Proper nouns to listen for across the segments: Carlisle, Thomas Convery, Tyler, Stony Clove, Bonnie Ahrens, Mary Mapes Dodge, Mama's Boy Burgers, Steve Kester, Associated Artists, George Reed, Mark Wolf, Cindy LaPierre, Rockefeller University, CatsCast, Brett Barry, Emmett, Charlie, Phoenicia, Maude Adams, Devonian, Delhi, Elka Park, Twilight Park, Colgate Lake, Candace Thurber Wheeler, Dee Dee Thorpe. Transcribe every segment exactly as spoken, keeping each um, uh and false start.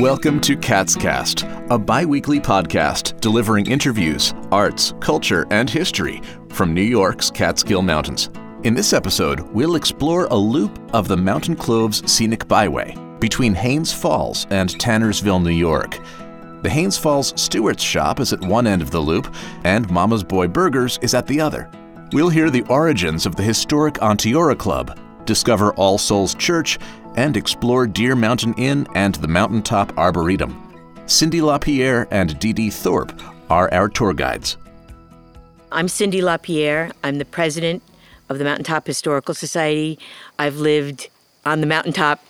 Welcome to CatsCast, a bi-weekly podcast delivering interviews, arts, culture, and history from New York's Catskill Mountains. In this episode, we'll explore a loop of the Mountain Cloves Scenic Byway between Haines Falls and Tannersville, New York. The Haines Falls Stewart's Shop is at one end of the loop, and Mama's Boy Burgers is at the other. We'll hear the origins of the historic Onteora Club, discover All Souls Church, and explore Deer Mountain Inn and the Mountaintop Arboretum. Cindy LaPierre and Dee Dee Thorpe are our tour guides. I'm Cindy LaPierre. I'm the president of the Mountaintop Historical Society. I've lived on the mountaintop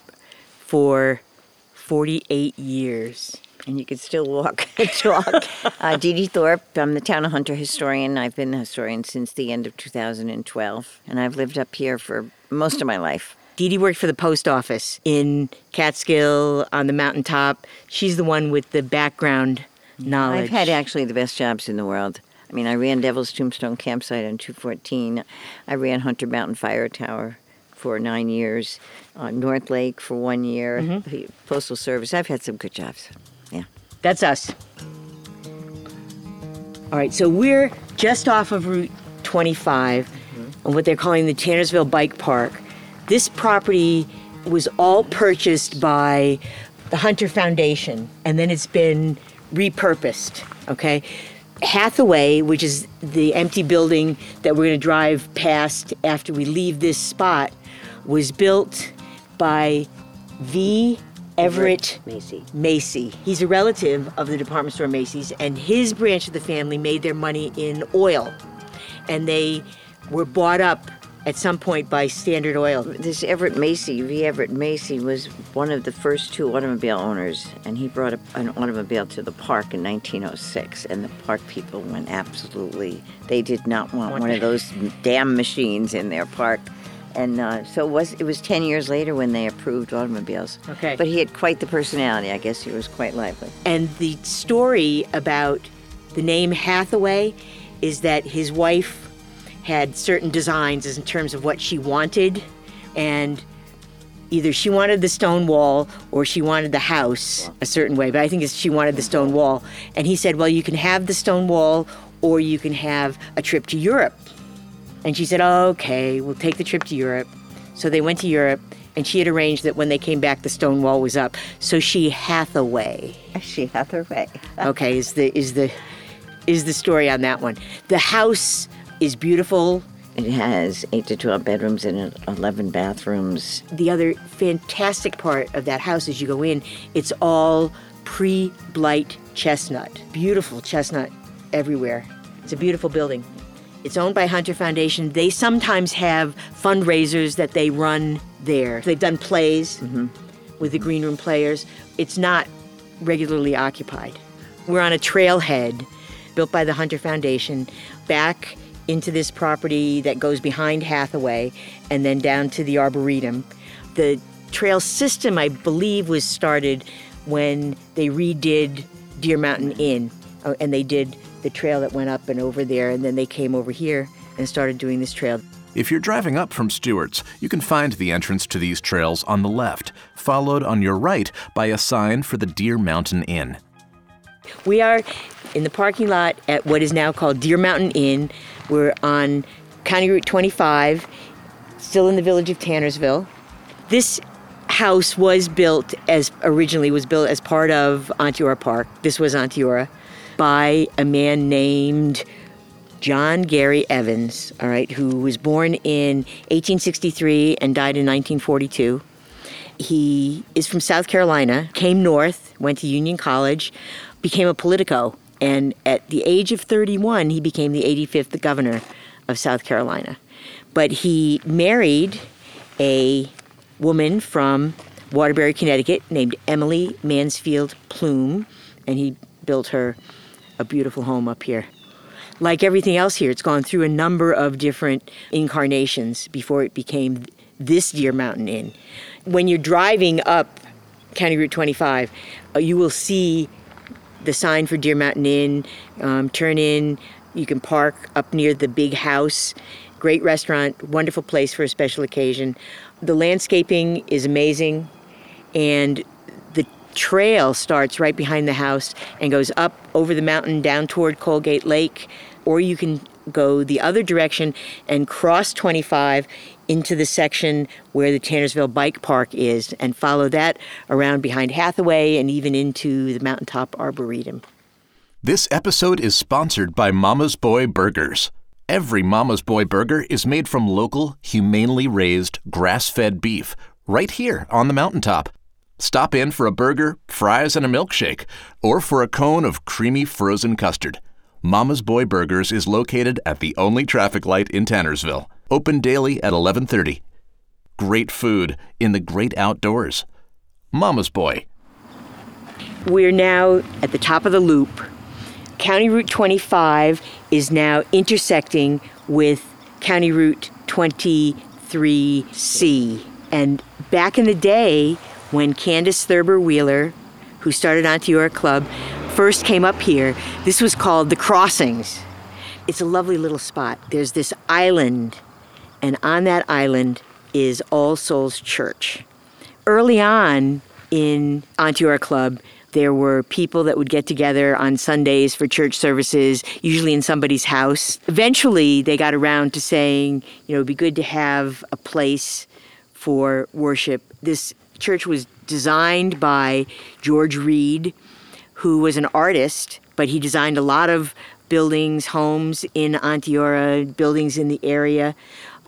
for forty-eight years. And you can still walk and talk. uh, Dee Dee Thorpe, I'm the town of Hunter historian. I've been a historian since the end of two thousand twelve, and I've lived up here for most of my life. Dee Dee worked for the post office in Catskill on the mountaintop. She's the one with the background knowledge. I've had actually the best jobs in the world. I mean, I ran Devil's Tombstone Campsite on two fourteen. I ran Hunter Mountain Fire Tower for nine years, uh, North Lake for one year, mm-hmm. the Postal Service. I've had some good jobs. Yeah. That's us. All right, so we're just off of Route twenty-five mm-hmm. on what they're calling the Tannersville Bike Park. This property was all purchased by the Hunter Foundation, and then it's been repurposed, okay? Hathaway, which is the empty building that we're going to drive past after we leave this spot, was built by V. Everett Macy. Macy. He's a relative of the department store Macy's, and his branch of the family made their money in oil, and they were bought up at some point by Standard Oil. This Everett Macy, V. Everett Macy, was one of the first two automobile owners, and he brought an automobile to the park in nineteen oh six, and the park people went absolutely, they did not want one of those damn machines in their park. And uh, so it was, it was ten years later when they approved automobiles. Okay. But he had quite the personality, I guess he was quite lively. And the story about the name Hathaway is that his wife had certain designs in terms of what she wanted, and either she wanted the stone wall or she wanted the house a certain way, but I think it's she wanted the stone wall. And he said, well, you can have the stone wall or you can have a trip to Europe. And she said, oh, okay, we'll take the trip to Europe. So they went to Europe, and she had arranged that when they came back, the stone wall was up. So she Hathaway. She Hathaway. Okay, is the is the is the story on that one. The house is beautiful. It has eight to twelve bedrooms and eleven bathrooms. The other fantastic part of that house as you go in, it's all pre-blight chestnut. Beautiful chestnut everywhere. It's a beautiful building. It's owned by Hunter Foundation. They sometimes have fundraisers that they run there. They've done plays mm-hmm. with the Green Room Players. It's not regularly occupied. We're on a trailhead built by the Hunter Foundation back into this property that goes behind Hathaway and then down to the Arboretum. The trail system, I believe, was started when they redid Deer Mountain Inn, and they did the trail that went up and over there, and then they came over here and started doing this trail. If you're driving up from Stewart's, you can find the entrance to these trails on the left, followed on your right by a sign for the Deer Mountain Inn. We are in the parking lot at what is now called Deer Mountain Inn. We're on County Route twenty-five, still in the village of Tannersville. This house was built as originally was built as part of Onteora Park. This was Onteora by a man named John Gary Evans, all right, who was born in eighteen sixty-three and died in nineteen forty-two. He is from South Carolina, came north, went to Union College, became a politico, and at the age of thirty-one, he became the eighty-fifth governor of South Carolina. But he married a woman from Waterbury, Connecticut, named Emily Mansfield Plume, and he built her a beautiful home up here. Like everything else here, it's gone through a number of different incarnations before it became this Deer Mountain Inn. When you're driving up County Route twenty-five, uh, you will see the sign for Deer Mountain Inn, um, turn in, you can park up near the big house. Great restaurant, wonderful place for a special occasion. The landscaping is amazing, and the trail starts right behind the house and goes up over the mountain down toward Colgate Lake, or you can go the other direction and cross twenty-five into the section where the Tannersville Bike Park is and follow that around behind Hathaway and even into the Mountaintop Arboretum. This episode is sponsored by Mama's Boy Burgers. Every Mama's Boy Burger is made from local, humanely raised, grass-fed beef right here on the mountaintop. Stop in for a burger, fries, and a milkshake, or for a cone of creamy frozen custard. Mama's Boy Burgers is located at the only traffic light in Tannersville. Open daily at eleven thirty. Great food in the great outdoors. Mama's Boy. We're now at the top of the loop. County Route twenty-five is now intersecting with County Route twenty-three C. And back in the day, when Candace Thurber Wheeler, who started Onteora Club, first came up here, this was called The Crossings. It's a lovely little spot. There's this island, and on that island is All Souls Church. Early on in Onteora Club, there were people that would get together on Sundays for church services, usually in somebody's house. Eventually, they got around to saying, you know, it'd be good to have a place for worship. This church was designed by George Reed, who was an artist, but he designed a lot of buildings, homes in Onteora, buildings in the area.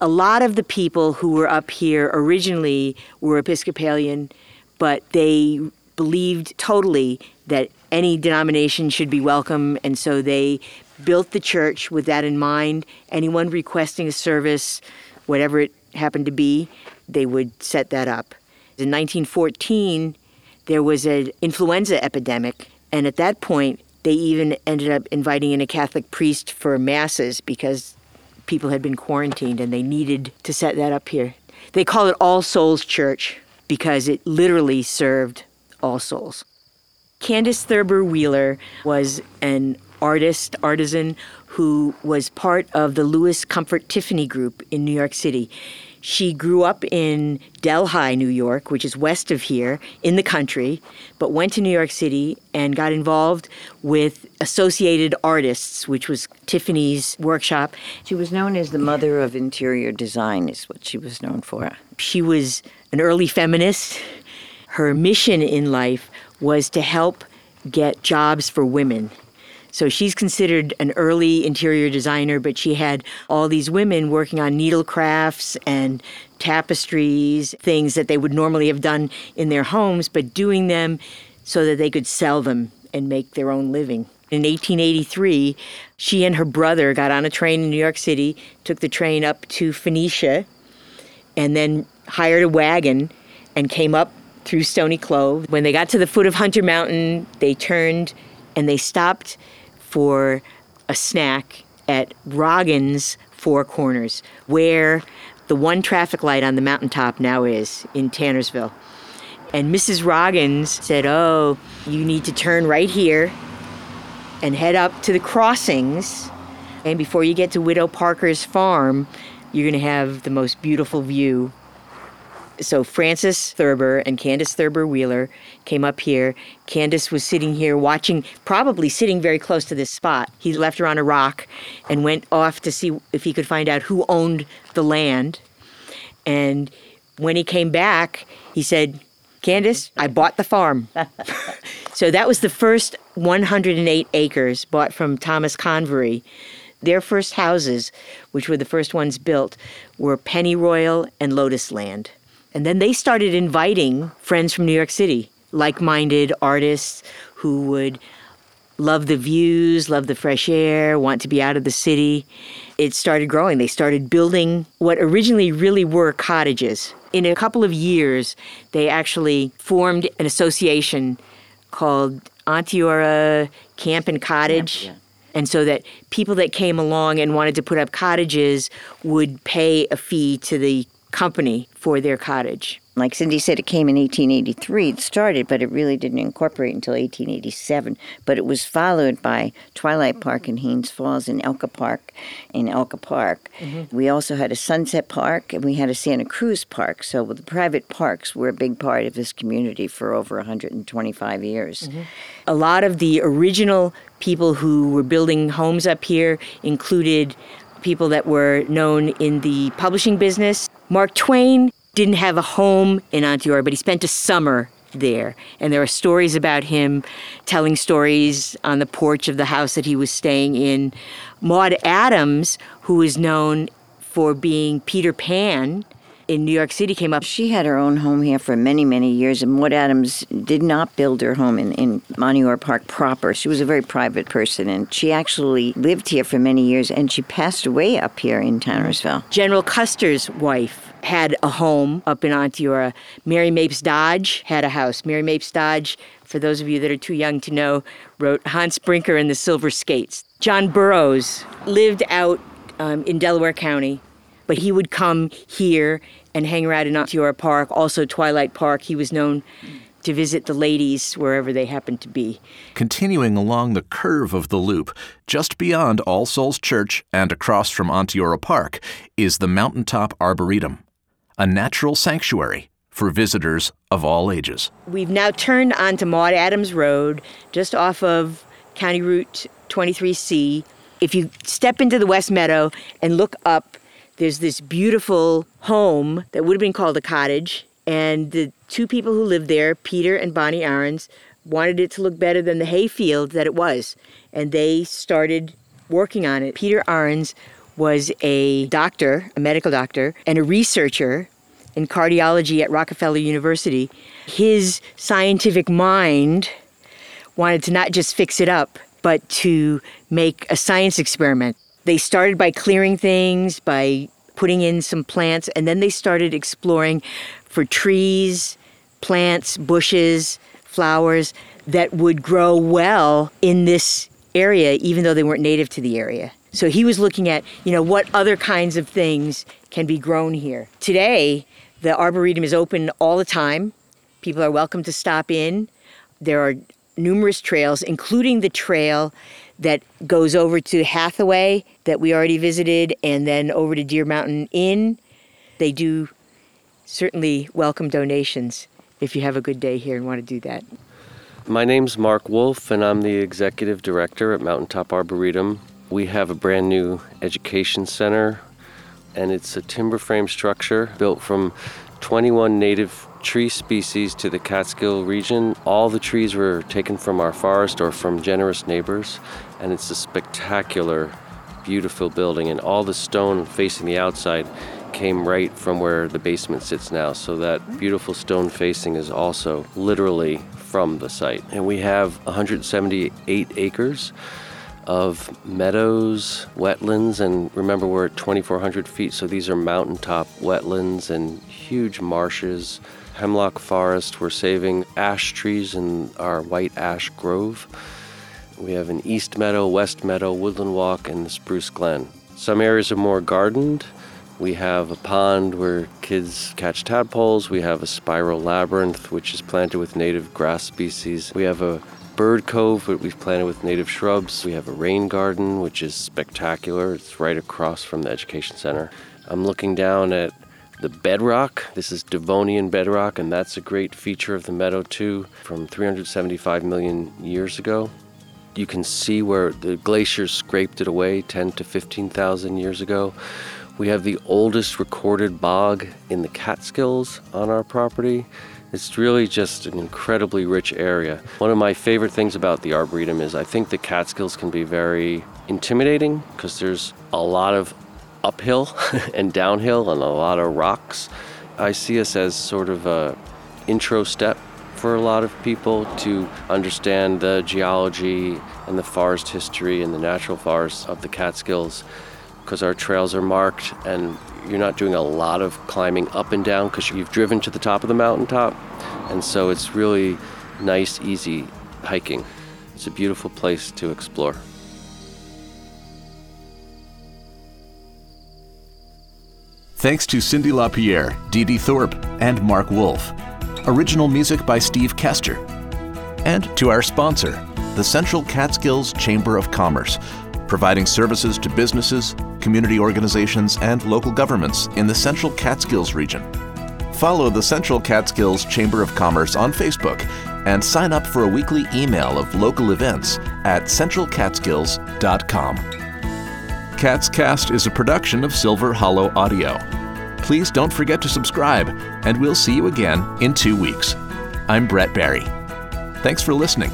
A lot of the people who were up here originally were Episcopalian, but they believed totally that any denomination should be welcome, and so they built the church with that in mind. Anyone requesting a service, whatever it happened to be, they would set that up. In nineteen fourteen, there was an influenza epidemic, and at that point, they even ended up inviting in a Catholic priest for masses because people had been quarantined and they needed to set that up here. They call it All Souls Church because it literally served All Souls. Candace Thurber Wheeler was an artist, artisan, who was part of the Lewis Comfort Tiffany group in New York City. She grew up in Delhi, New York, which is west of here, in the country, but went to New York City and got involved with Associated Artists, which was Tiffany's workshop. She was known as the mother of interior design, is what she was known for. She was an early feminist. Her mission in life was to help get jobs for women. So she's considered an early interior designer, but she had all these women working on needle crafts and tapestries, things that they would normally have done in their homes, but doing them so that they could sell them and make their own living. In eighteen eighty-three, she and her brother got on a train in New York City, took the train up to Phoenicia, and then hired a wagon and came up through Stony Clove. When they got to the foot of Hunter Mountain, they turned and they stopped for a snack at Roggen's Four Corners, where the one traffic light on the mountaintop now is in Tannersville. And Missus Roggen's said, oh, you need to turn right here and head up to the crossings. And before you get to Widow Parker's farm, you're going to have the most beautiful view. So Frances Thurber and Candace Thurber Wheeler came up here. Candace was sitting here watching, probably sitting very close to this spot. He left her on a rock and went off to see if he could find out who owned the land. And when he came back, he said, Candace, I bought the farm. So that was the first one hundred eight acres bought from Thomas Convery. Their first houses, which were the first ones built, were Pennyroyal and Lotus Land. And then they started inviting friends from New York City, like-minded artists who would love the views, love the fresh air, want to be out of the city. It started growing. They started building what originally really were cottages. In a couple of years, they actually formed an association called Onteora Camp and Cottage. Yeah, yeah. And so that people that came along and wanted to put up cottages would pay a fee to the company for their cottage. Like Cindy said, it came in eighteen eighty-three. It started, but it really didn't incorporate until eighteen eighty-seven. But it was followed by Twilight Park and Haines Falls and Elka Park and Elka Park. Mm-hmm. We also had a Sunset Park, and we had a Santa Cruz Park. So the private parks were a big part of this community for over one hundred twenty-five years. Mm-hmm. A lot of the original people who were building homes up here included people that were known in the publishing business. Mark Twain didn't have a home in Onteora, but he spent a summer there. And there are stories about him telling stories on the porch of the house that he was staying in. Maude Adams, who is known for being Peter Pan in New York City, came up. She had her own home here for many, many years, and Maude Adams did not build her home in, in Onteora Park proper. She was a very private person, and she actually lived here for many years, and she passed away up here in Tannersville. General Custer's wife had a home up in Onteora. Mary Mapes Dodge had a house. Mary Mapes Dodge, for those of you that are too young to know, wrote Hans Brinker and the Silver Skates. John Burroughs lived out um, in Delaware County, but he would come here and hang around in Onteora Park, also Twilight Park. He was known to visit the ladies wherever they happened to be. Continuing along the curve of the loop, just beyond All Souls Church and across from Onteora Park, is the Mountaintop Arboretum, a natural sanctuary for visitors of all ages. We've now turned onto Maude Adams Road, just off of County Route twenty-three C. If you step into the West Meadow and look up, there's this beautiful home that would have been called a cottage, and the two people who lived there, Peter and Bonnie Ahrens, wanted it to look better than the hayfield that it was, and they started working on it. Peter Ahrens was a doctor, a medical doctor, and a researcher in cardiology at Rockefeller University. His scientific mind wanted to not just fix it up, but to make a science experiment. They started by clearing things, by putting in some plants, and then they started exploring for trees, plants, bushes, flowers that would grow well in this area, even though they weren't native to the area. So he was looking at, you know, what other kinds of things can be grown here. Today, the Arboretum is open all the time. People are welcome to stop in. There are numerous trails, including the trail that goes over to Hathaway that we already visited, and then over to Deer Mountain Inn. They do certainly welcome donations if you have a good day here and want to do that. My name's Mark Wolf, and I'm the executive director at Mountaintop Arboretum. We have a brand new education center, and it's a timber frame structure built from twenty-one native tree species to the Catskill region. All the trees were taken from our forest or from generous neighbors, and it's a spectacular, beautiful building. And all the stone facing the outside came right from where the basement sits now, so that beautiful stone facing is also literally from the site. And we have one hundred seventy-eight acres of meadows, wetlands, and remember we're at twenty-four hundred feet, so these are mountaintop wetlands and huge marshes, hemlock forest. We're saving ash trees in our white ash grove. We have an east meadow, west meadow, woodland walk, and the spruce glen. Some areas are more gardened. We have a pond where kids catch tadpoles. We have a spiral labyrinth, which is planted with native grass species. We have a bird cove, which we've planted with native shrubs. We have a rain garden, which is spectacular. It's right across from the education center. I'm looking down at the bedrock. This is Devonian bedrock, and that's a great feature of the meadow too, from three hundred seventy-five million years ago. You can see where the glaciers scraped it away ten to fifteen thousand years ago. We have the oldest recorded bog in the Catskills on our property. It's really just an incredibly rich area. One of my favorite things about the Arboretum is I think the Catskills can be very intimidating because there's a lot of uphill and downhill and a lot of rocks. I see us as sort of a intro step for a lot of people to understand the geology and the forest history and the natural forests of the Catskills, because our trails are marked and you're not doing a lot of climbing up and down because you've driven to the top of the mountaintop. And so it's really nice, easy hiking. It's a beautiful place to explore. Thanks to Cindy LaPierre, Dee Dee Thorpe, and Mark Wolf. Original music by Steve Kester. And to our sponsor, the Central Catskills Chamber of Commerce, providing services to businesses, community organizations, and local governments in the Central Catskills region. Follow the Central Catskills Chamber of Commerce on Facebook and sign up for a weekly email of local events at central catskills dot com. CatsCast is a production of Silver Hollow Audio. Please don't forget to subscribe, and we'll see you again in two weeks. I'm Brett Barry. Thanks for listening.